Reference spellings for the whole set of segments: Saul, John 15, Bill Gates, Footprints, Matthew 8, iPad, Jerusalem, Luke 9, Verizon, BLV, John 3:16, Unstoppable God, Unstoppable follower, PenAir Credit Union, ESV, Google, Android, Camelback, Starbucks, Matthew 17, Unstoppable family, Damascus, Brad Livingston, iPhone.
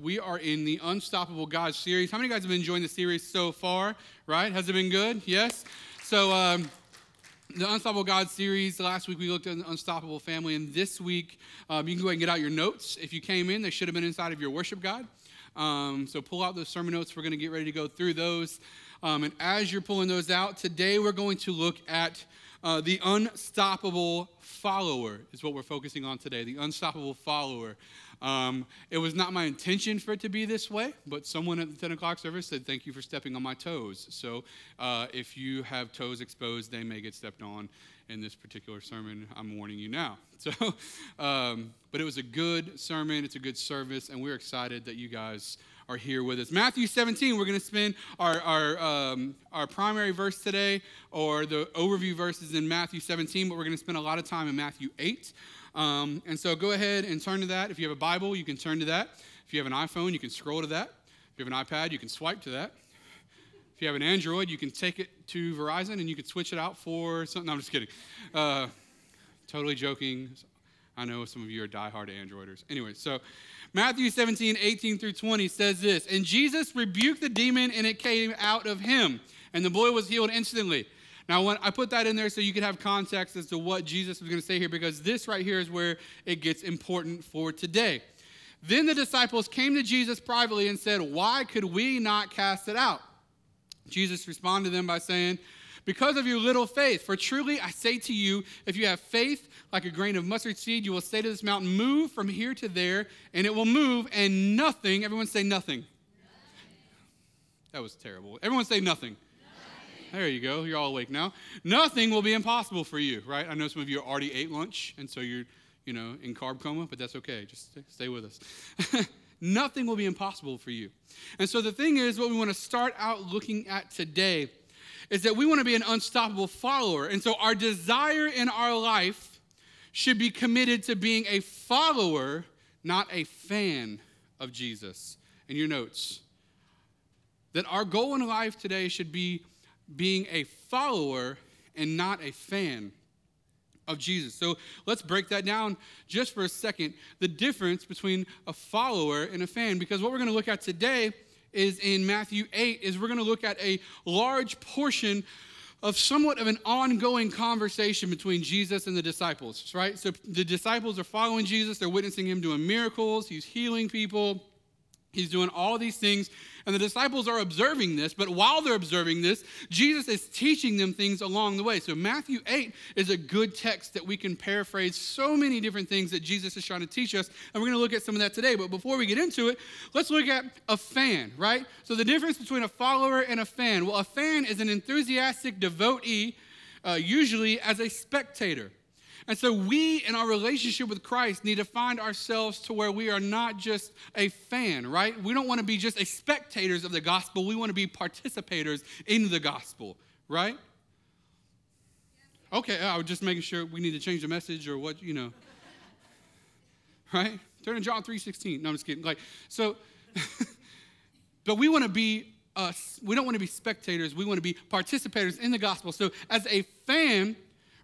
We are in the Unstoppable God series. How many of you guys have been enjoying the series so far, right? Has it been good? Yes? So the Unstoppable God series, last week we looked at the Unstoppable family, and this week you can go ahead and get out your notes. If you came in, they should have been inside of your worship guide. So pull out those sermon notes. We're going to get ready to go through those. And as you're pulling those out, today we're going to look at the unstoppable follower is what we're focusing on today, the unstoppable follower. It was not my intention for it to be this way, but someone at the 10 o'clock service said, thank you for stepping on my toes. So if you have toes exposed, they may get stepped on in this particular sermon. I'm warning you now. So, but it was a good sermon. It's a good service, and we're excited that you guys are here with us. Matthew 17, we're going to spend our primary verse today, or the overview verses in Matthew 17, but we're going to spend a lot of time in Matthew 8. And so go ahead and turn to that. If you have a Bible, you can turn to that. If you have an iPhone, you can scroll to that. If you have an iPad, you can swipe to that. If you have an Android, you can take it to Verizon and you can switch it out for something. No, I'm just kidding. Totally joking. I know some of you are diehard Androiders. Anyway, so Matthew 17, 18 through 20 says this, and Jesus rebuked the demon, and it came out of him, and the boy was healed instantly. Now, when I put that in there so you could have context as to what Jesus was going to say here, because this right here is where it gets important for today. Then the disciples came to Jesus privately and said, why could we not cast it out? Jesus responded to them by saying, because of your little faith, for truly I say to you, if you have faith like a grain of mustard seed, you will say to this mountain, move from here to there, and it will move, and nothing, everyone say nothing. That was terrible. Everyone say nothing. There you go. You're all awake now. Nothing will be impossible for you, right? I know some of you already ate lunch, and so you're, in carb coma, but that's okay. Just stay with us. Nothing will be impossible for you. And so the thing is, what we want to start out looking at today is that we want to be an unstoppable follower. And so our desire in our life should be committed to being a follower, not a fan of Jesus. In your notes, that our goal in life today should be being a follower and not a fan of Jesus. So let's break that down just for a second, the difference between a follower and a fan, because what we're going to look at today is in Matthew 8, is we're going to look at a large portion of somewhat of an ongoing conversation between Jesus and the disciples, right? So the disciples are following Jesus. They're witnessing him doing miracles. He's healing people. He's doing all these things. And the disciples are observing this. But while they're observing this, Jesus is teaching them things along the way. So Matthew 8 is a good text that we can paraphrase so many different things that Jesus is trying to teach us. And we're going to look at some of that today. But before we get into it, let's look at a fan, right? So the difference between a follower and a fan. Well, a fan is an enthusiastic devotee, usually as a spectator. And so we, in our relationship with Christ, need to find ourselves to where we are not just a fan, right? We don't want to be just a spectators of the gospel. We want to be participators in the gospel, right? Okay, I was just making sure we need to change the message or what, Right? Turn to John 3:16. No, I'm just kidding. But we want to be us. We don't want to be spectators. We want to be participators in the gospel. So as a fan,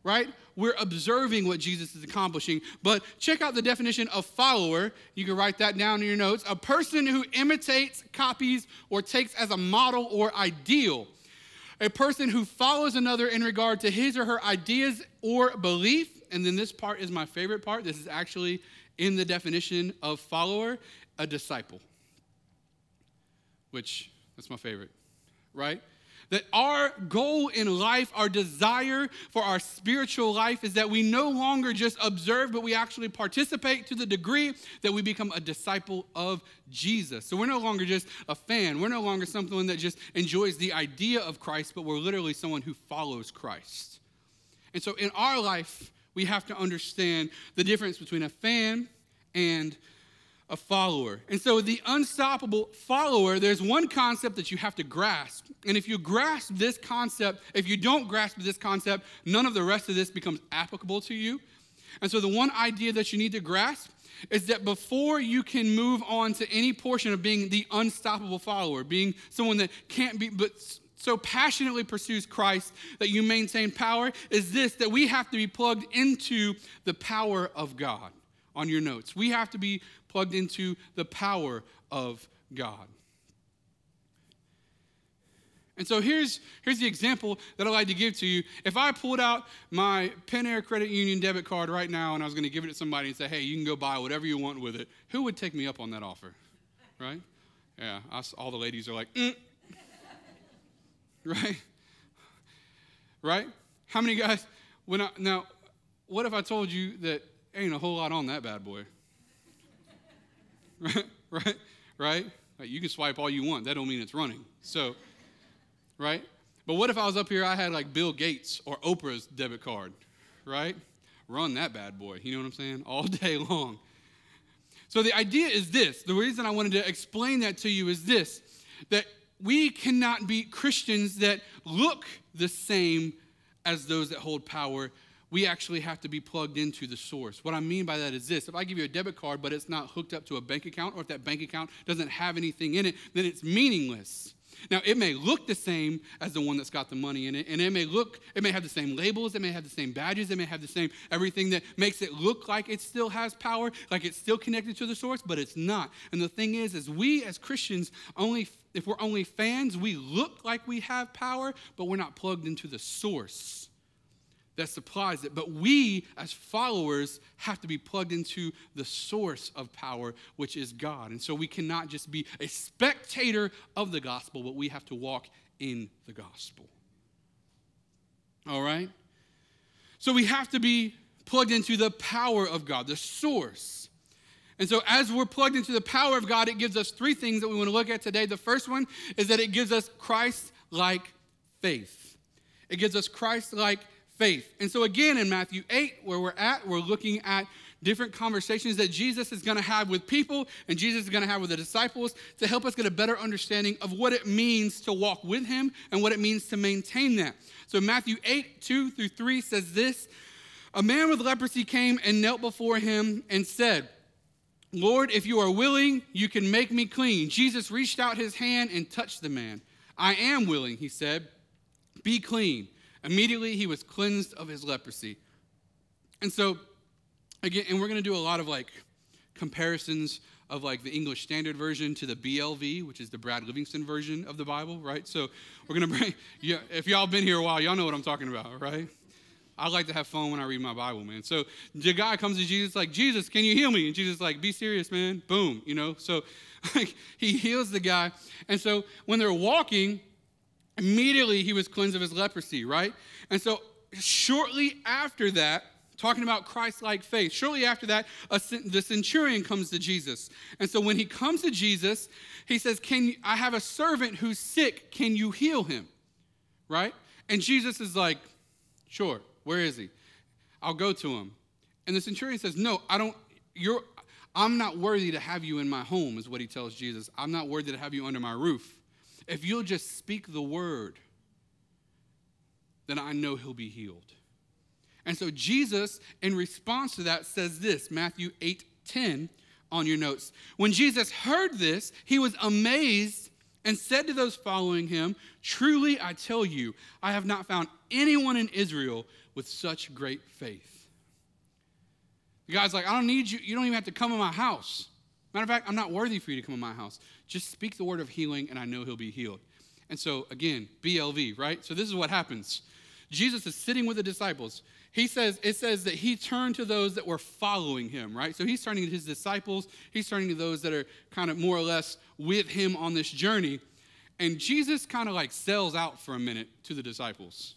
right? We're observing what Jesus is accomplishing. But check out the definition of follower. You can write that down in your notes. A person who imitates, copies, or takes as a model or ideal. A person who follows another in regard to his or her ideas or belief. And then this part is my favorite part. This is actually in the definition of follower, a disciple. Which, that's my favorite, right? That our goal in life, our desire for our spiritual life is that we no longer just observe, but we actually participate to the degree that we become a disciple of Jesus. So we're no longer just a fan. We're no longer someone that just enjoys the idea of Christ, but we're literally someone who follows Christ. And so in our life, we have to understand the difference between a fan and a follower. And so the unstoppable follower, there's one concept that you have to grasp. And if you grasp this concept, if you don't grasp this concept, none of the rest of this becomes applicable to you. And so the one idea that you need to grasp is that before you can move on to any portion of being the unstoppable follower, being someone that can't be, but so passionately pursues Christ that you maintain power, is this, that we have to be plugged into the power of God. On your notes, we have to be plugged into the power of God. And so here's the example that I'd like to give to you. If I pulled out my PenAir Credit Union debit card right now and I was going to give it to somebody and say, hey, you can go buy whatever you want with it, who would take me up on that offer? Right? Yeah, all the ladies are like, Right? Right? How many guys, now, what if I told you that ain't a whole lot on that bad boy? Right? Like, you can swipe all you want. That don't mean it's running. So, right? But what if I was up here, I had like Bill Gates or Oprah's debit card, right? Run that bad boy, you know what I'm saying? All day long. So the idea is this. The reason I wanted to explain that to you is this, that we cannot be Christians that look the same as those that hold power. We actually have to be plugged into the source. What I mean by that is this. If I give you a debit card, but it's not hooked up to a bank account, or if that bank account doesn't have anything in it, then it's meaningless. Now, it may look the same as the one that's got the money in it, and it may have the same labels, it may have the same badges, it may have the same everything that makes it look like it still has power, like it's still connected to the source, but it's not. And the thing is we as Christians, if we're only fans, we look like we have power, but we're not plugged into the source that supplies it. But we, as followers, have to be plugged into the source of power, which is God. And so we cannot just be a spectator of the gospel, but we have to walk in the gospel. All right? So we have to be plugged into the power of God, the source. And so as we're plugged into the power of God, it gives us three things that we want to look at today. The first one is that it gives us Christ-like faith. It gives us Christ-like faith. And so again, in Matthew 8, where we're at, we're looking at different conversations that Jesus is going to have with people and Jesus is going to have with the disciples to help us get a better understanding of what it means to walk with him and what it means to maintain that. So Matthew 8, 2-3 says this, "A man with leprosy came and knelt before him and said, 'Lord, if you are willing, you can make me clean.' Jesus reached out his hand and touched the man. 'I am willing,' he said. 'Be clean.' Immediately, he was cleansed of his leprosy." And so, again, and we're going to do a lot of, like, comparisons of, like, the English Standard Version to the BLV, which is the Brad Livingston version of the Bible, right? So we're going to bring, yeah, if y'all been here a while, y'all know what I'm talking about, right? I like to have fun when I read my Bible, man. So the guy comes to Jesus like, "Jesus, can you heal me?" And Jesus is like, "Be serious, man." Boom, you know? So like, he heals the guy. And so when they're walking, immediately he was cleansed of his leprosy, right? And so shortly after that, talking about Christ-like faith, shortly after that, the centurion comes to Jesus. And so when he comes to Jesus, he says, I have a servant who's sick. Can you heal him?" Right? And Jesus is like, "Sure, where is he? I'll go to him." And the centurion says, "No, I'm not worthy to have you in my home," is what he tells Jesus. "I'm not worthy to have you under my roof. If you'll just speak the word, then I know he'll be healed." And so Jesus, in response to that, says this, Matthew 8:10 on your notes. "When Jesus heard this, he was amazed and said to those following him, 'Truly I tell you, I have not found anyone in Israel with such great faith.'" The guy's like, "I don't need you. You don't even have to come to my house. Matter of fact, I'm not worthy for you to come in my house. Just speak the word of healing, and I know he'll be healed." And so, again, BLV, right? So this is what happens. Jesus is sitting with the disciples. It says that he turned to those that were following him, right? So he's turning to his disciples. He's turning to those that are kind of more or less with him on this journey. And Jesus kind of like sells out for a minute to the disciples.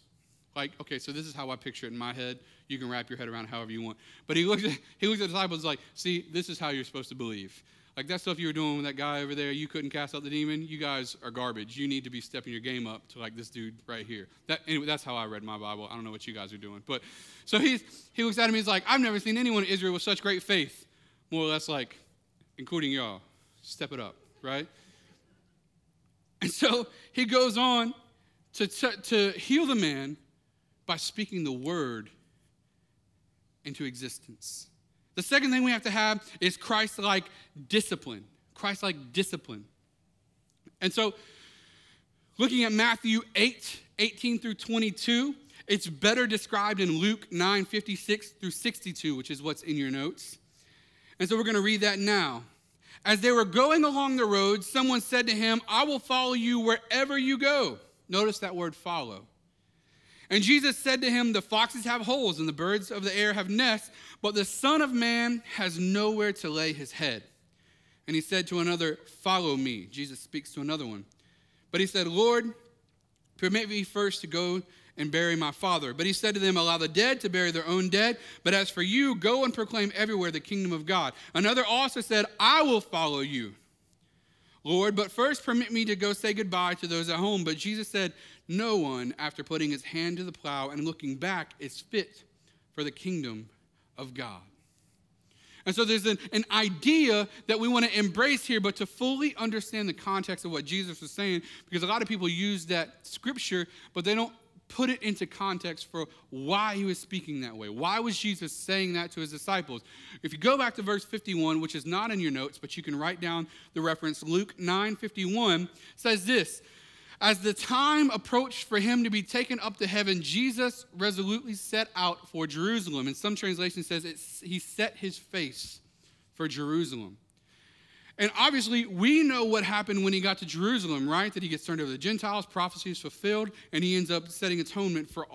Like, okay, so this is how I picture it in my head. You can wrap your head around it however you want. But he looks at the disciples like, "See, this is how you're supposed to believe. Like that stuff you were doing with that guy over there, you couldn't cast out the demon. You guys are garbage. You need to be stepping your game up to like this dude right here." Anyway, that's how I read my Bible. I don't know what you guys are doing. But so he looks at him, he's like, "I've never seen anyone in Israel with such great faith." More or less like, including y'all. Step it up, right? And so he goes on to heal the man by speaking the word into existence. The second thing we have to have is Christ-like discipline. Christ-like discipline. And so, looking at Matthew 8, 18-22, it's better described in Luke 9, 56-62, which is what's in your notes. And so we're going to read that now. As they were going along the road, someone said to him, I will follow you wherever you go. Notice that word follow. And Jesus said to him, the foxes have holes and the birds of the air have nests, but the Son of Man has nowhere to lay his head. And he said to another, follow me. Jesus speaks to another one. But he said, Lord, permit me first to go and bury my father. But he said to them, allow the dead to bury their own dead. But as for you, go and proclaim everywhere the kingdom of God. Another also said, I will follow you, Lord, but first permit me to go say goodbye to those at home. But Jesus said, no one, after putting his hand to the plow and looking back, is fit for the kingdom of God. And so there's an idea that we want to embrace here, but to fully understand the context of what Jesus was saying, because a lot of people use that scripture, but they don't put it into context for why he was speaking that way. Why was Jesus saying that to his disciples? If you go back to verse 51, which is not in your notes, but you can write down the reference, Luke 9:51 says this, as the time approached for him to be taken up to heaven, Jesus resolutely set out for Jerusalem. And some translation says he set his face for Jerusalem. And obviously, we know what happened when he got to Jerusalem, right? That he gets turned over to the Gentiles, prophecy is fulfilled, and he ends up setting atonement for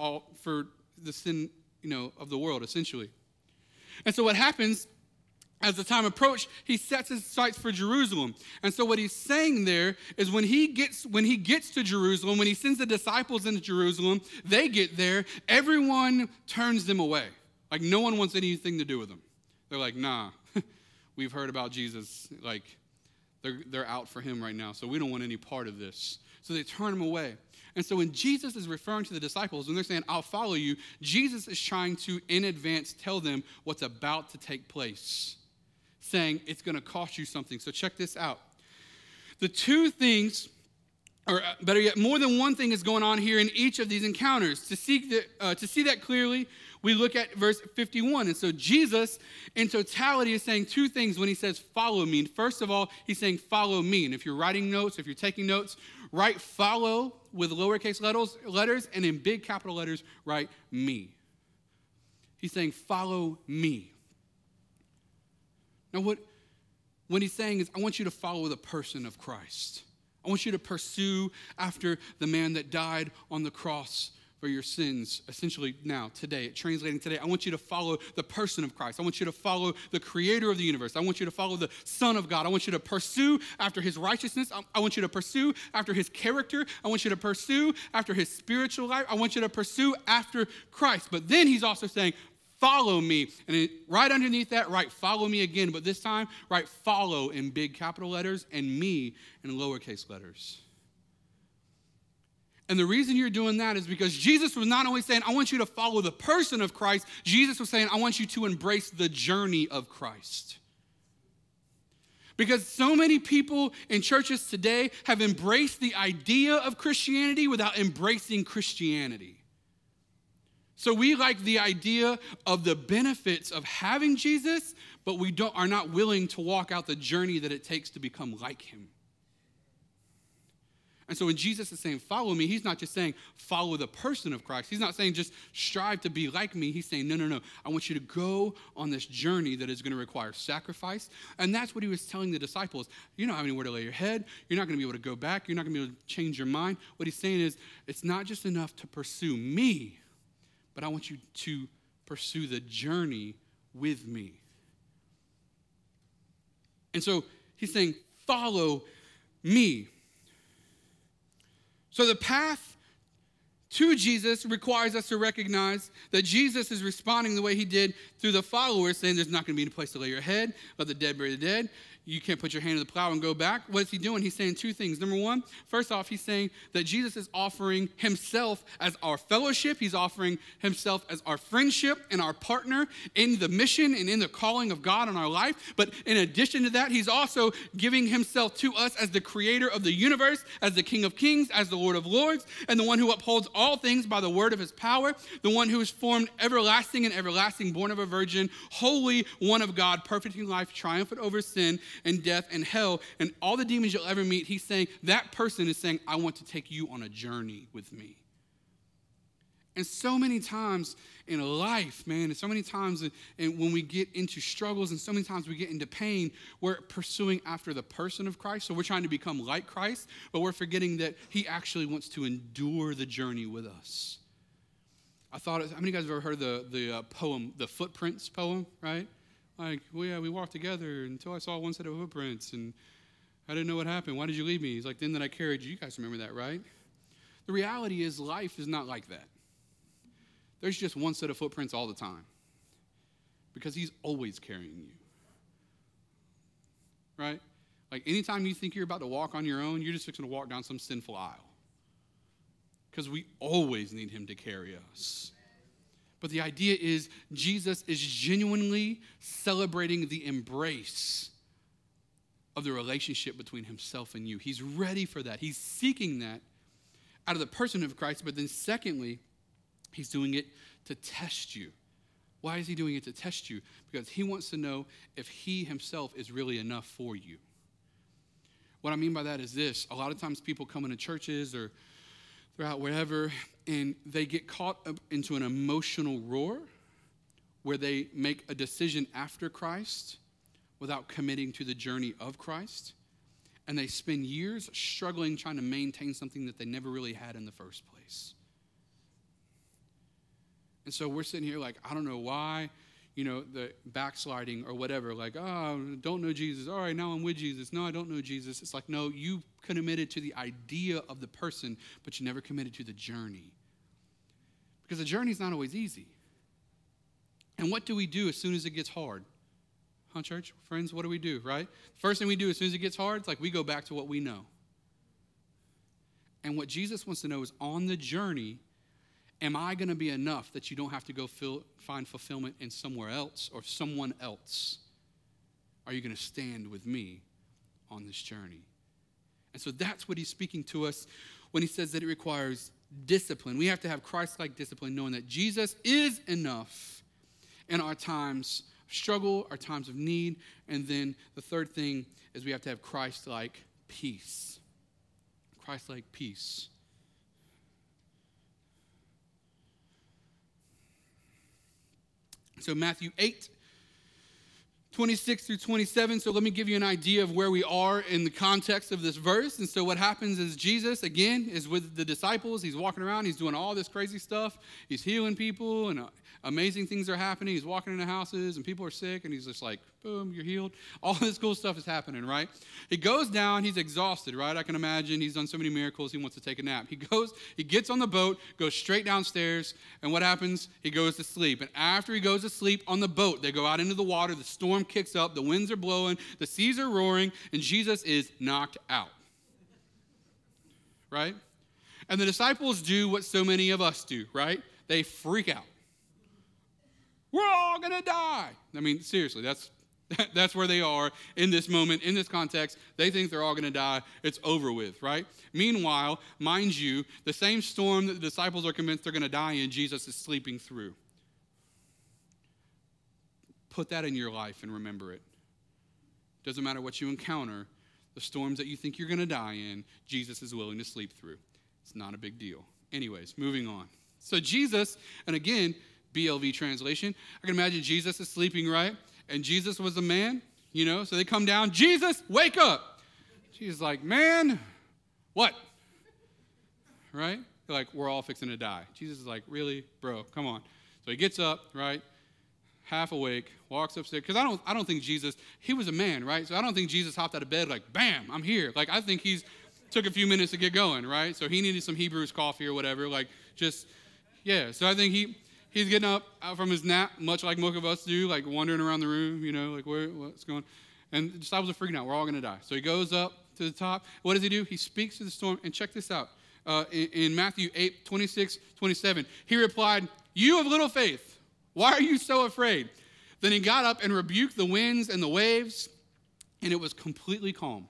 the sin, of the world, essentially. And so what happens, as the time approached, he sets his sights for Jerusalem. And so what he's saying there is when he gets to Jerusalem, when he sends the disciples into Jerusalem, they get there, everyone turns them away. Like, no one wants anything to do with them. They're like, nah. We've heard about Jesus, like they're out for him right now, so we don't want any part of this. So they turn him away. And so when Jesus is referring to the disciples, when they're saying, I'll follow you, Jesus is trying to, in advance, tell them what's about to take place, saying it's going to cost you something. So check this out. The two things, or better yet, more than one thing is going on here in each of these encounters. To see that clearly, we look at verse 51. And so Jesus, in totality, is saying two things when he says, follow me. And first of all, he's saying, follow me. And if you're writing notes, if you're taking notes, write follow with lowercase letters, and in big capital letters, write me. He's saying, follow me. Now, what he's saying is, I want you to follow the person of Christ. I want you to pursue after the man that died on the cross for your sins, essentially now, today, translating today. I want you to follow the person of Christ. I want you to follow the creator of the universe. I want you to follow the Son of God. I want you to pursue after his righteousness. I want you to pursue after his character. I want you to pursue after his spiritual life. I want you to pursue after Christ. But then he's also saying, follow me. And right underneath that, write follow me again. But this time, write follow in big capital letters and me in lowercase letters. And the reason you're doing that is because Jesus was not only saying, I want you to follow the person of Christ. Jesus was saying, I want you to embrace the journey of Christ. Because so many people in churches today have embraced the idea of Christianity without embracing Christianity. So we like the idea of the benefits of having Jesus, but we are not willing to walk out the journey that it takes to become like him. And so when Jesus is saying, follow me, he's not just saying, follow the person of Christ. He's not saying just strive to be like me. He's saying, no. I want you to go on this journey that is going to require sacrifice. And that's what he was telling the disciples. You don't have anywhere to lay your head. You're not going to be able to go back. You're not going to be able to change your mind. What he's saying is, it's not just enough to pursue me, but I want you to pursue the journey with me. And so he's saying, follow me. So the path to Jesus requires us to recognize that Jesus is responding the way he did through the followers, saying there's not going to be any place to lay your head, let the dead bury the dead. You can't put your hand to the plow and go back. What is he doing? He's saying two things. Number one, first off, he's saying that Jesus is offering himself as our fellowship. He's offering himself as our friendship and our partner in the mission and in the calling of God in our life. But in addition to that, he's also giving himself to us as the creator of the universe, as the King of Kings, as the Lord of Lords, and the one who upholds all things by the word of his power, the one who is formed everlasting and everlasting, born of a virgin, holy, one of God, perfect in life, triumphant over sin and death and hell and all the demons you'll ever meet. He's saying that person is saying, I want to take you on a journey with me. And so many times in life, man, and so many times and when we get into struggles and so many times we get into pain, we're pursuing after the person of Christ. So we're trying to become like Christ, but we're forgetting that he actually wants to endure the journey with us. How many of you guys have ever heard the poem, the Footprints poem, right? Like, well, yeah, we walked together until I saw one set of footprints and I didn't know what happened. Why did you leave me? He's like, then that I carried you. You guys remember that, right? The reality is life is not like that. There's just one set of footprints all the time because he's always carrying you, right? Like anytime you think you're about to walk on your own, you're just fixing to walk down some sinful aisle because we always need him to carry us. But the idea is Jesus is genuinely celebrating the embrace of the relationship between himself and you. He's ready for that. He's seeking that out of the person of Christ, but then secondly, he's doing it to test you. Why is he doing it to test you? Because he wants to know if he himself is really enough for you. What I mean by that is this. A lot of times people come into churches or throughout wherever, and they get caught up into an emotional roar where they make a decision after Christ without committing to the journey of Christ. And they spend years struggling trying to maintain something that they never really had in the first place. And so we're sitting here like, I don't know why, the backsliding or whatever, like, oh, I don't know Jesus. All right, now I'm with Jesus. No, I don't know Jesus. It's like, no, you committed to the idea of the person, but you never committed to the journey. Because the journey's not always easy. And what do we do as soon as it gets hard? Huh, church? Friends, what do we do, right? First thing we do as soon as it gets hard, it's like we go back to what we know. And what Jesus wants to know is on the journey, am I going to be enough that you don't have to go find fulfillment in somewhere else or someone else? Are you going to stand with me on this journey? And so that's what he's speaking to us when he says that it requires discipline. We have to have Christ-like discipline, knowing that Jesus is enough in our times of struggle, our times of need. And then the third thing is we have to have Christ-like peace. Christ-like peace. So Matthew 8, 26 through 27. So let me give you an idea of where we are in the context of this verse. And so what happens is Jesus, again, is with the disciples. He's walking around. He's doing all this crazy stuff. He's healing people, and amazing things are happening. He's walking into houses, and people are sick, and he's just like, boom, you're healed. All this cool stuff is happening, right? He goes down. He's exhausted, right? I can imagine. He's done so many miracles. He wants to take a nap. He gets on the boat, goes straight downstairs, and what happens? He goes to sleep. And after he goes to sleep on the boat, they go out into the water. The storm kicks up, the winds are blowing, the seas are roaring, and Jesus is knocked out, right? And the disciples do what so many of us do, right? They freak out. We're all going to die. I mean, seriously, that's where they are in this moment, in this context. They think they're all going to die. It's over with, right? Meanwhile, mind you, the same storm that the disciples are convinced they're going to die in, Jesus is sleeping through. Put that in your life and remember it. Doesn't matter what you encounter, the storms that you think you're going to die in, Jesus is willing to sleep through. It's not a big deal. Anyways, moving on. So Jesus, and again, BLV translation, I can imagine Jesus is sleeping, right? And Jesus was a man, so they come down, Jesus, wake up. She's like, man, what? Right? They're like, we're all fixing to die. Jesus is like, really, bro, come on. So he gets up, right? Half awake, walks upstairs. Because I don't think Jesus, he was a man, right? So I don't think Jesus hopped out of bed like, bam, I'm here. Like, I think he's took a few minutes to get going, right? So he needed some Hebrews coffee or whatever. Like, just, yeah. So I think he's getting up out from his nap, much like most of us do, like wandering around the room, like, what's going on? And the disciples are freaking out. We're all going to die. So he goes up to the top. What does he do? He speaks to the storm. And check this out. In Matthew 8, 26, 27, he replied, you of little faith, why are you so afraid? Then he got up and rebuked the winds and the waves, and it was completely calm.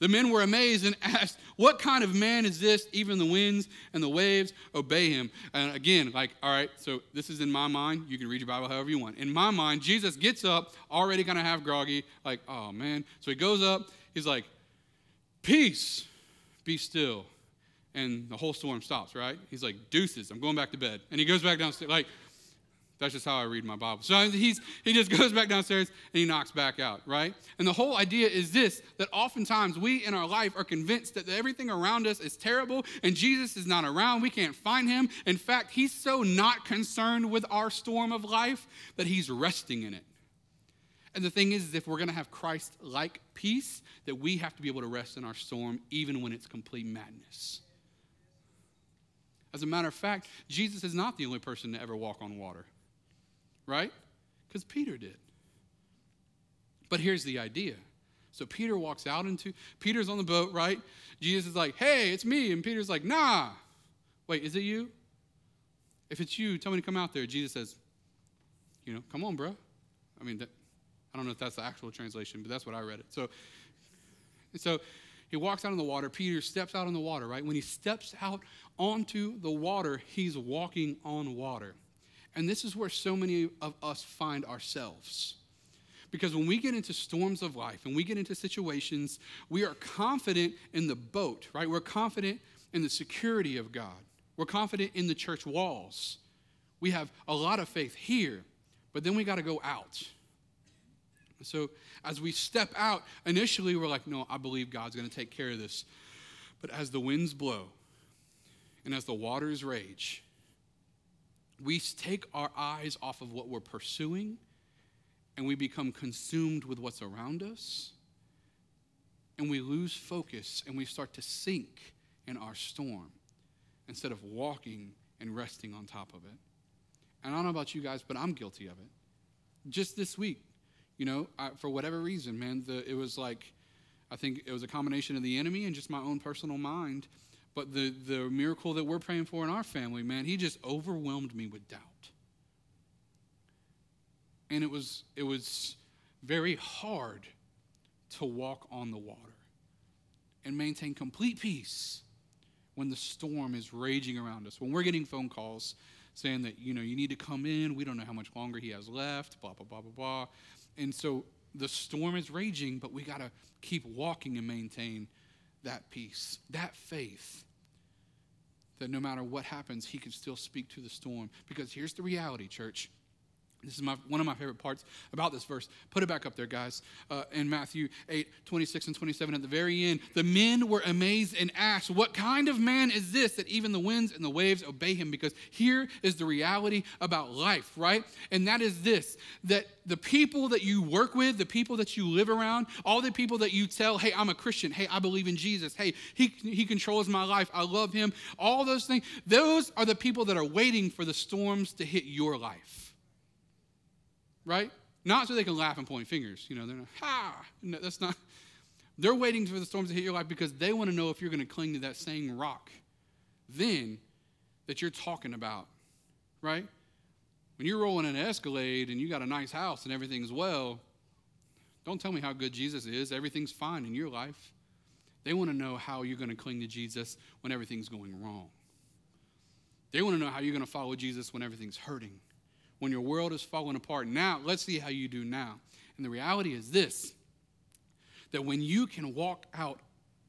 The men were amazed and asked, what kind of man is this? Even the winds and the waves obey him. And again, all right, so this is in my mind. You can read your Bible however you want. In my mind, Jesus gets up, already kind of half groggy, like, oh, man. So he goes up. He's like, peace, be still. and the whole storm stops, right? He's like, deuces, I'm going back to bed. And he goes back downstairs. Like, that's just how I read my Bible. So he just goes back downstairs and he knocks back out, right? And the whole idea is this, that oftentimes we in our life are convinced that everything around us is terrible and Jesus is not around. We can't find him. In fact, he's so not concerned with our storm of life that he's resting in it. And the thing is if we're going to have Christ-like peace, that we have to be able to rest in our storm even when it's complete madness. As a matter of fact, Jesus is not the only person to ever walk on water. Right? Because Peter did. But here's the idea. So Peter walks out Peter's on the boat, right? Jesus is like, hey, it's me. And Peter's like, nah. Wait, is it you? If it's you, tell me to come out there. Jesus says, come on, bro. I mean, I don't know if that's the actual translation, but that's what I read it. So he walks out on the water. Peter steps out on the water, right? When he steps out onto the water, he's walking on water. And this is where so many of us find ourselves. Because when we get into storms of life and we get into situations, we are confident in the boat, right? We're confident in the security of God. We're confident in the church walls. We have a lot of faith here, but then we got to go out. So as we step out, initially we're like, no, I believe God's going to take care of this. But as the winds blow and as the waters rage, we take our eyes off of what we're pursuing and we become consumed with what's around us and we lose focus and we start to sink in our storm instead of walking and resting on top of it. And I don't know about you guys, but I'm guilty of it. Just this week, for whatever reason, man, it was like, I think it was a combination of the enemy and just my own personal mind. But the miracle that we're praying for in our family, man, he just overwhelmed me with doubt. And it was very hard to walk on the water and maintain complete peace when the storm is raging around us. When we're getting phone calls saying that, you need to come in. We don't know how much longer he has left, blah, blah, blah, blah, blah. And so the storm is raging, but we got to keep walking and maintain that peace, that faith, that no matter what happens, he can still speak to the storm. Because here's the reality, church. This is one of my favorite parts about this verse. Put it back up there, guys. In Matthew 8, 26 and 27, at the very end, the men were amazed and asked, what kind of man is this that even the winds and the waves obey him? Because here is the reality about life, right? And that is this, that the people that you work with, the people that you live around, all the people that you tell, hey, I'm a Christian. Hey, I believe in Jesus. Hey, he controls my life. I love him. All those things, those are the people that are waiting for the storms to hit your life. Right? Not so they can laugh and point fingers. They're not, ha! No, that's not. They're waiting for the storms to hit your life because they want to know if you're going to cling to that same rock then that you're talking about. Right? When you're rolling an Escalade and you got a nice house and everything's well, don't tell me how good Jesus is. Everything's fine in your life. They want to know how you're going to cling to Jesus when everything's going wrong. They want to know how you're going to follow Jesus when everything's hurting. When your world is falling apart now, let's see how you do now. And the reality is this, that when you can walk out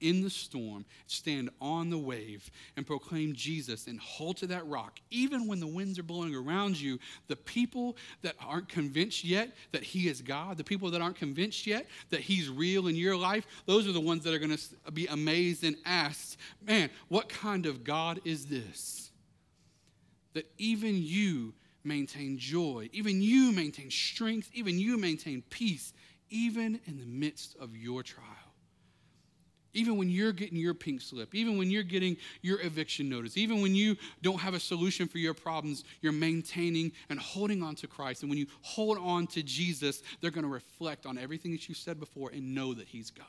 in the storm, stand on the wave, and proclaim Jesus and hold to that rock, even when the winds are blowing around you, the people that aren't convinced yet that he is God, the people that aren't convinced yet that he's real in your life, those are the ones that are going to be amazed and asked, man, what kind of God is this? That even you maintain joy, even you maintain strength, even you maintain peace, even in the midst of your trial. Even when you're getting your pink slip, even when you're getting your eviction notice, even when you don't have a solution for your problems, you're maintaining and holding on to Christ. And when you hold on to Jesus, they're going to reflect on everything that you said before and know that he's God.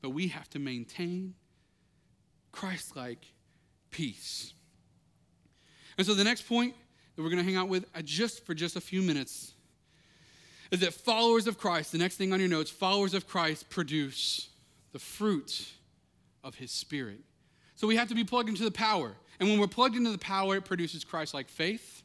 But we have to maintain Christ-like peace. And so the next point that we're going to hang out with for just a few minutes is that followers of Christ, the next thing on your notes, followers of Christ produce the fruit of his Spirit. So we have to be plugged into the power. And when we're plugged into the power, it produces Christ-like faith,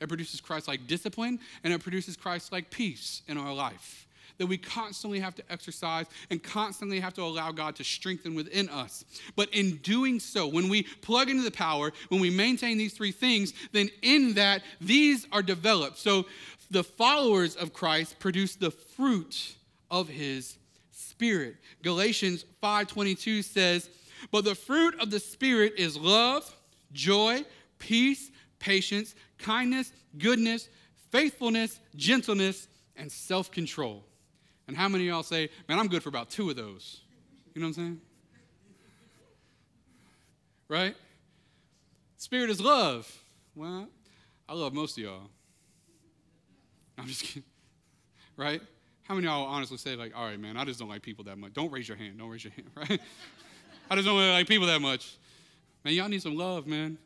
it produces Christ-like discipline, and it produces Christ-like peace in our life. that we constantly have to exercise and constantly have to allow God to strengthen within us. But in doing so, when we plug into the power, when we maintain these three things, then in that, these are developed. So the followers of Christ produce the fruit of his Spirit. Galatians 5:22 says, but the fruit of the Spirit is love, joy, peace, patience, kindness, goodness, faithfulness, gentleness, and self-control. And how many of y'all say, man, I'm good for about two of those? You know what I'm saying? Right? Spirit is love. Well, I love most of y'all. I'm just kidding. Right? How many of y'all honestly say, like, all right, man, I just don't like people that much. Don't raise your hand. Don't raise your hand, right? I just don't really like people that much. Man, y'all need some love, man.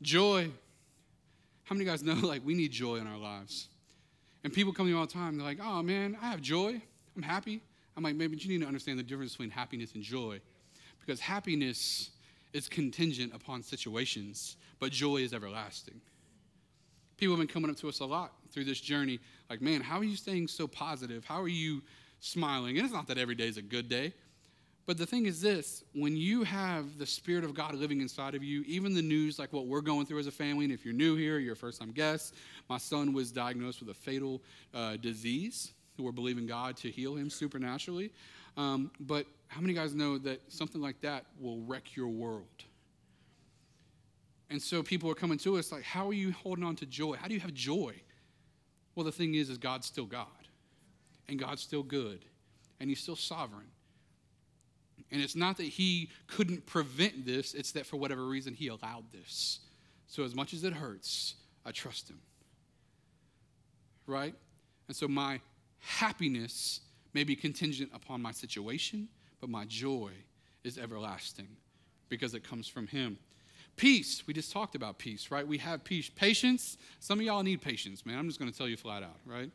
Joy. How many of you guys know, like, we need joy in our lives? And people come to me all the time. They're like, oh, man, I have joy. I'm happy. I'm like, man, but you need to understand the difference between happiness and joy. Because happiness is contingent upon situations, but joy is everlasting. People have been coming up to us a lot through this journey, like, man, how are you staying so positive? How are you smiling? And it's not that every day is a good day. But the thing is this, when you have the Spirit of God living inside of you, even the news, like what we're going through as a family, and if you're new here, you're a first-time guest, my son was diagnosed with a fatal disease. We're believing God to heal him supernaturally. But how many of you guys know that something like that will wreck your world? And so people are coming to us like, how are you holding on to joy? How do you have joy? Well, the thing is God's still God, and God's still good, and he's still sovereign. And it's not that he couldn't prevent this. It's that for whatever reason, he allowed this. So as much as it hurts, I trust him, right? And so my happiness may be contingent upon my situation, but my joy is everlasting because it comes from him. Peace, we just talked about peace, right? We have peace. Patience, some of y'all need patience, man. I'm just going to tell you flat out, right?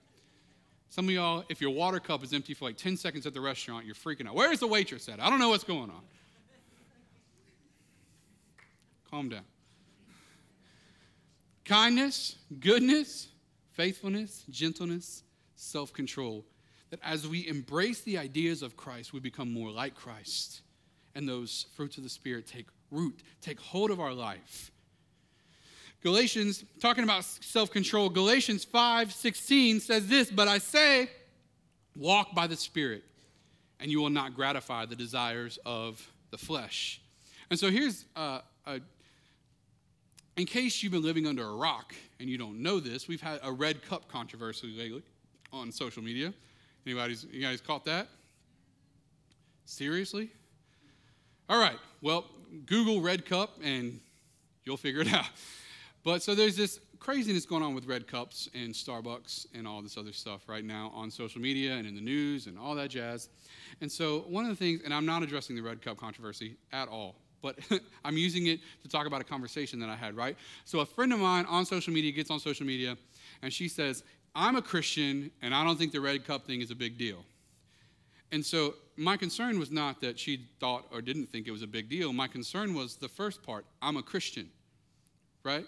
Some of y'all, if your water cup is empty for like 10 seconds at the restaurant, you're freaking out. Where's the waitress at? I don't know what's going on. Calm down. Kindness, goodness, faithfulness, gentleness, self-control. That as we embrace the ideas of Christ, we become more like Christ. And those fruits of the Spirit take root, take hold of our life. Galatians, talking about self-control, Galatians 5:16 says this, but I say, walk by the Spirit, and you will not gratify the desires of the flesh. And so here's, in case you've been living under a rock and you don't know this, we've had a red cup controversy lately on social media. You guys caught that? Seriously? All right, well, Google red cup and you'll figure it out. But so there's this craziness going on with red cups and Starbucks and all this other stuff right now on social media and in the news and all that jazz. And so one of the things, and I'm not addressing the red cup controversy at all, but I'm using it to talk about a conversation that I had, right? So a friend of mine on social media gets on social media and she says, I'm a Christian and I don't think the red cup thing is a big deal. And so my concern was not that she thought or didn't think it was a big deal. My concern was the first part, I'm a Christian, right?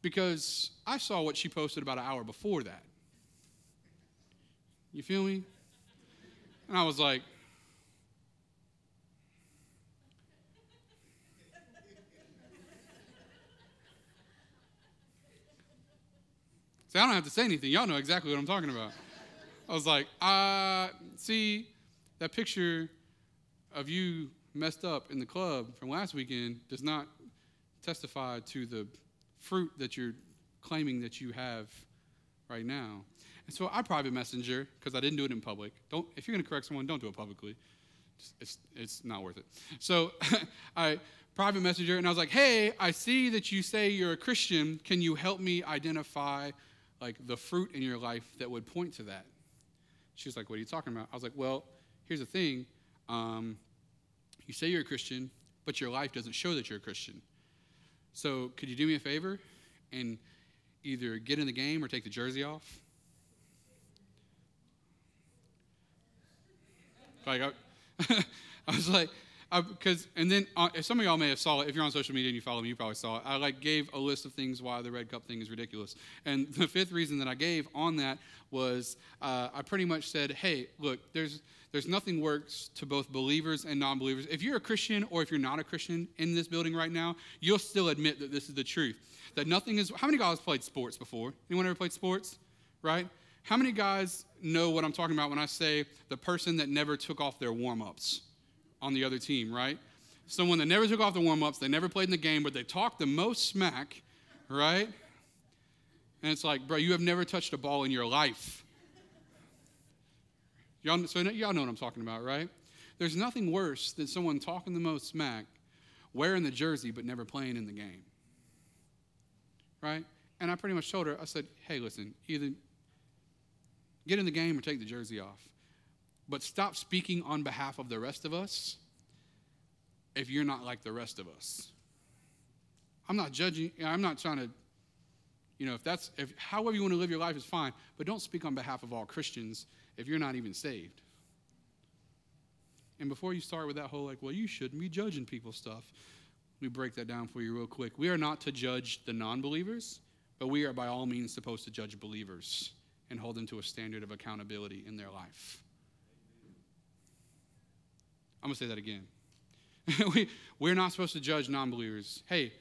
Because I saw what she posted about an hour before that. You feel me? And I was like, see, I don't have to say anything. Y'all know exactly what I'm talking about. I was like, see, that picture of you messed up in the club from last weekend does not testify to the fruit that you're claiming that you have right now. And so I private messenger, because I didn't do it in public. Don't, if you're going to correct someone, don't do it publicly. It's not worth it. So I private messenger, and I was like, hey, I see that you say you're a Christian. Can you help me identify, like, the fruit in your life that would point to that? She was like, what are you talking about? I was like, well, here's the thing. You say you're a Christian, but your life doesn't show that you're a Christian. So could you do me a favor and either get in the game or take the jersey off? Like, I was like, If some of y'all may have saw it, if you're on social media and you follow me, you probably saw it. I gave a list of things why the red cup thing is ridiculous. And the fifth reason that I gave on that was I pretty much said, hey, look, there's nothing works to both believers and non-believers. If you're a Christian or if you're not a Christian in this building right now, you'll still admit that this is the truth. That nothing is, how many guys played sports before? Anyone ever played sports, right? How many guys know what I'm talking about when I say the person that never took off their warm-ups on the other team, right? Someone that never took off the warm-ups, they never played in the game, but they talked the most smack, right? And it's like, bro, you have never touched a ball in your life. Y'all know what I'm talking about, right? There's nothing worse than someone talking the most smack, wearing the jersey, but never playing in the game, right? And I pretty much told her, I said, hey, listen, either get in the game or take the jersey off. But stop speaking on behalf of the rest of us if you're not like the rest of us. I'm not judging. I'm not trying to, however you want to live your life is fine, but don't speak on behalf of all Christians if you're not even saved. And before you start with that whole you shouldn't be judging people stuff, let me break that down for you real quick. We are not to judge the non-believers, but we are by all means supposed to judge believers and hold them to a standard of accountability in their life. I'm going to say that again. We're not supposed to judge non-believers. Hey,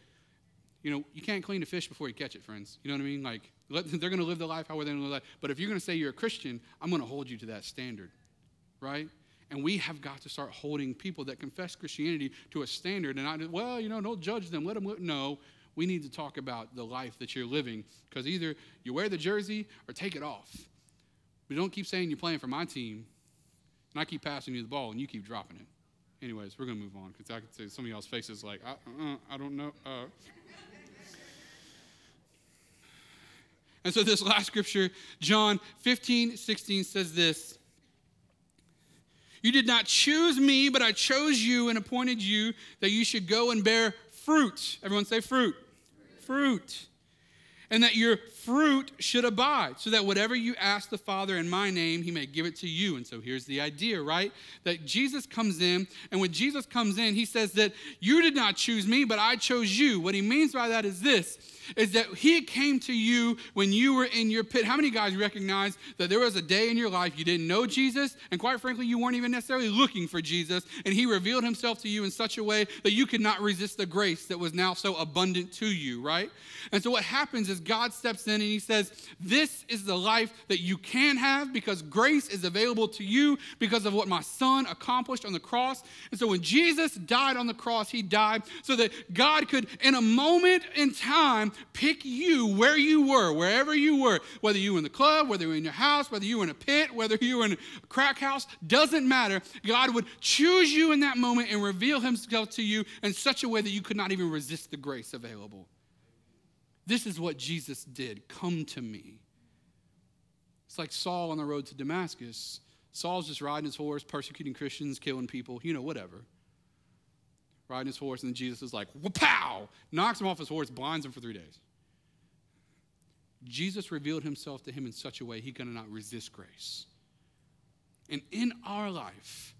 you can't clean a fish before you catch it, friends. You know what I mean? They're going to live their life however they're going to live their life. But if you're going to say you're a Christian, I'm going to hold you to that standard, right? And we have got to start holding people that confess Christianity to a standard. And don't judge them. Let them live. No, we need to talk about the life that you're living because either you wear the jersey or take it off. But don't keep saying you're playing for my team. And I keep passing you the ball, and you keep dropping it. Anyways, we're going to move on, because I could say some of y'all's faces I don't know. And so this last scripture, John 15:16 says this. You did not choose me, but I chose you and appointed you that you should go and bear fruit. Everyone say fruit. Fruit. And that your fruit should abide, so that whatever you ask the Father in my name, he may give it to you. And so here's the idea, right? That Jesus comes in, and when Jesus comes in, he says that you did not choose me, but I chose you. What he means by that is that he came to you when you were in your pit. How many guys recognize that there was a day in your life you didn't know Jesus, and quite frankly, you weren't even necessarily looking for Jesus, and he revealed himself to you in such a way that you could not resist the grace that was now so abundant to you, right? And so what happens is God steps in and he says, this is the life that you can have because grace is available to you because of what my son accomplished on the cross. And so when Jesus died on the cross, he died so that God could, in a moment in time, pick you where you were, wherever you were, whether you were in the club, whether you were in your house, whether you were in a pit, whether you were in a crack house, doesn't matter. God would choose you in that moment and reveal himself to you in such a way that you could not even resist the grace available. This is what Jesus did. Come to me. It's like Saul on the road to Damascus. Saul's just riding his horse, persecuting Christians, killing people, whatever. Riding his horse, and then Jesus is like, wha-pow! Knocks him off his horse, blinds him for 3 days. Jesus revealed himself to him in such a way he could not resist grace. And in our life,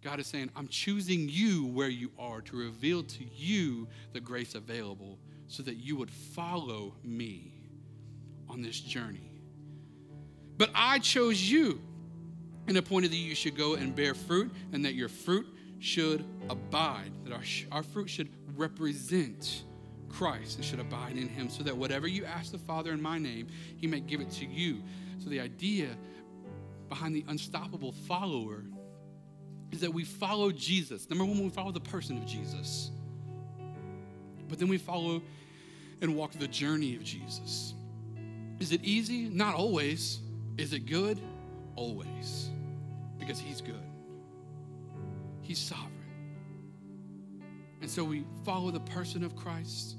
God is saying, I'm choosing you where you are to reveal to you the grace available so that you would follow me on this journey. But I chose you and appointed that you should go and bear fruit and that your fruit should abide, that our fruit should represent Christ and should abide in him so that whatever you ask the Father in my name, he may give it to you. So the idea behind the unstoppable follower is that we follow Jesus. Number one, we follow the person of Jesus. But then we follow and walk the journey of Jesus. Is it easy? Not always. Is it good? Always. Because he's good. He's sovereign. And so we follow the person of Christ.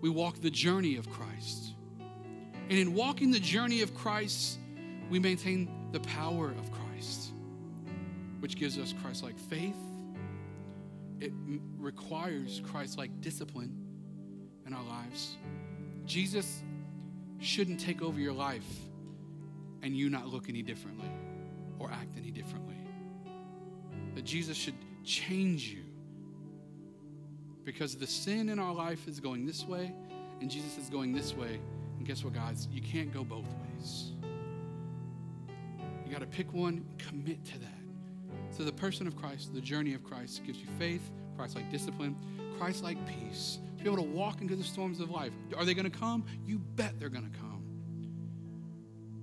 We walk the journey of Christ. And in walking the journey of Christ, we maintain the power of Christ, which gives us Christ-like faith. It requires Christ-like discipline in our lives. Jesus shouldn't take over your life and you not look any differently or act any differently. That Jesus should change you. Because the sin in our life is going this way, and Jesus is going this way. And guess what, guys? You can't go both ways. You got to pick one, commit to that. So the person of Christ, the journey of Christ, gives you faith, Christ-like discipline, Christ-like peace. To be able to walk into the storms of life. Are they going to come? You bet they're going to come.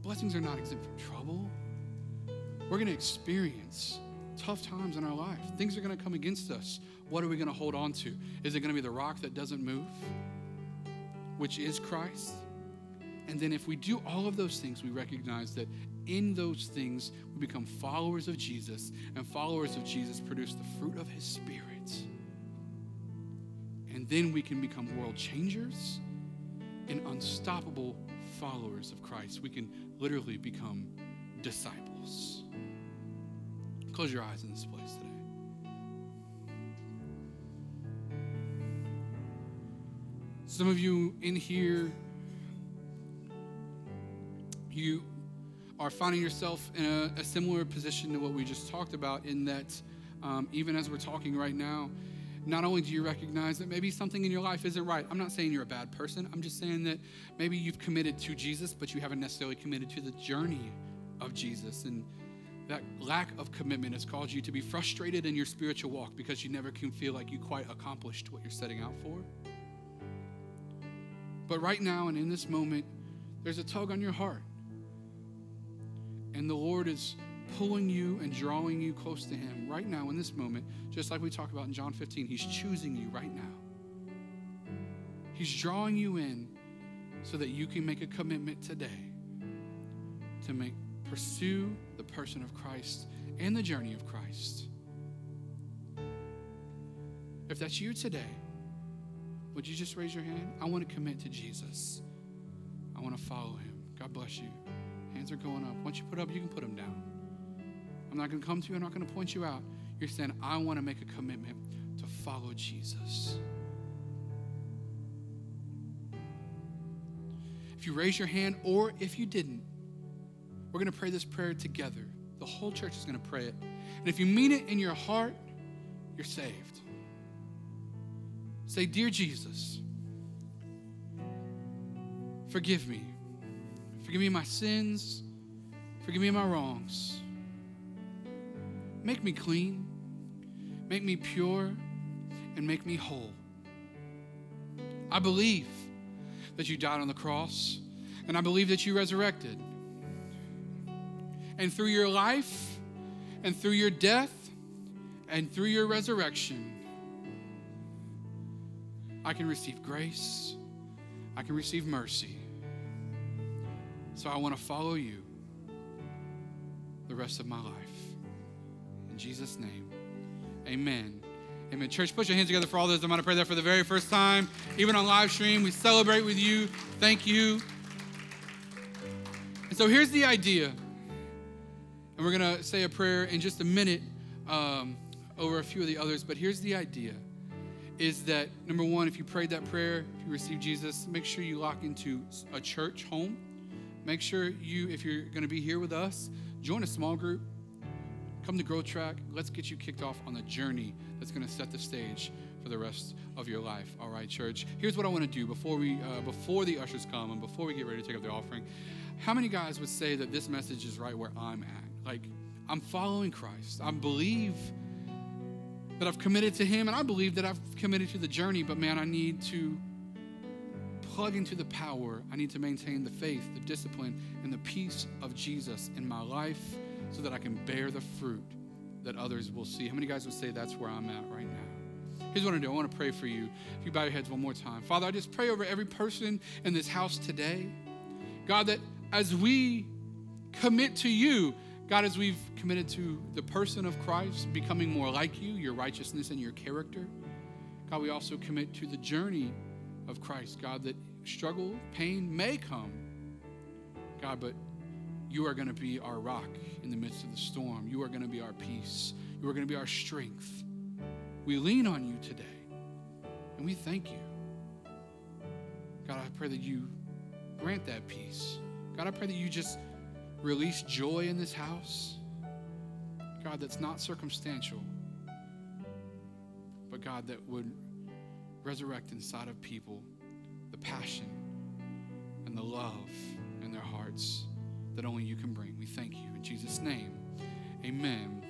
Blessings are not exempt from trouble. We're going to experience tough times in our life. Things are going to come against us. What are we going to hold on to? Is it going to be the rock that doesn't move, which is Christ? And then if we do all of those things, we recognize that in those things, we become followers of Jesus, and followers of Jesus produce the fruit of his Spirit. And then we can become world changers and unstoppable followers of Christ. We can literally become disciples. Close your eyes in this place today. Some of you in here, you are finding yourself in a similar position to what we just talked about, in that even as we're talking right now, not only do you recognize that maybe something in your life isn't right. I'm not saying you're a bad person. I'm just saying that maybe you've committed to Jesus, but you haven't necessarily committed to the journey of Jesus. And that lack of commitment has caused you to be frustrated in your spiritual walk because you never can feel like you quite accomplished what you're setting out for. But right now and in this moment, there's a tug on your heart. And the Lord is pulling you and drawing you close to him right now in this moment, just like we talked about in John 15. He's choosing you right now. He's drawing you in so that you can make a commitment today to pursue the person of Christ and the journey of Christ. If that's you today, would you just raise your hand? I want to commit to Jesus. I want to follow him. God bless you. Hands are going up. Once you put up, you can put them down. I'm not going to come to you. I'm not going to point you out. You're saying, I want to make a commitment to follow Jesus. If you raise your hand, or if you didn't, we're going to pray this prayer together. The whole church is going to pray it. And if you mean it in your heart, you're saved. Say, Dear Jesus, forgive me. Forgive me my sins. Forgive me my wrongs. Make me clean, make me pure, and make me whole. I believe that you died on the cross, and I believe that you resurrected. And through your life, and through your death, and through your resurrection, I can receive grace, I can receive mercy. So I want to follow you the rest of my life. In Jesus' name, amen. Amen. Church, put your hands together for all those that might have prayed that for the very first time. Even on live stream, we celebrate with you. Thank you. And so here's the idea. And we're going to say a prayer in just a minute over a few of the others. But here's the idea, is that, number one, if you prayed that prayer, if you received Jesus, make sure you lock into a church home. Make sure you, if you're going to be here with us, join a small group. Come to Growth Track. Let's get you kicked off on the journey that's going to set the stage for the rest of your life. All right, church. Here's what I want to do before the ushers come and before we get ready to take up the offering. How many guys would say that this message is right where I'm at? Like, I'm following Christ. I believe that I've committed to him, and I believe that I've committed to the journey. But man, I need to plug into the power. I need to maintain the faith, the discipline, and the peace of Jesus in my life, so that I can bear the fruit that others will see. How many guys would say that's where I'm at right now? Here's what I do. I want to pray for you. If you bow your heads one more time. Father, I just pray over every person in this house today. God, that as we commit to you, God, as we've committed to the person of Christ, becoming more like you, your righteousness and your character, God, we also commit to the journey of Christ. God, that struggle, pain may come, God, but you are going to be our rock in the midst of the storm. You are going to be our peace. You are going to be our strength. We lean on you today, and we thank you. God, I pray that you grant that peace. God, I pray that you just release joy in this house. God, that's not circumstantial, but God, that would resurrect inside of people the passion and the love in their hearts that only you can bring. We thank you in Jesus' name. Amen.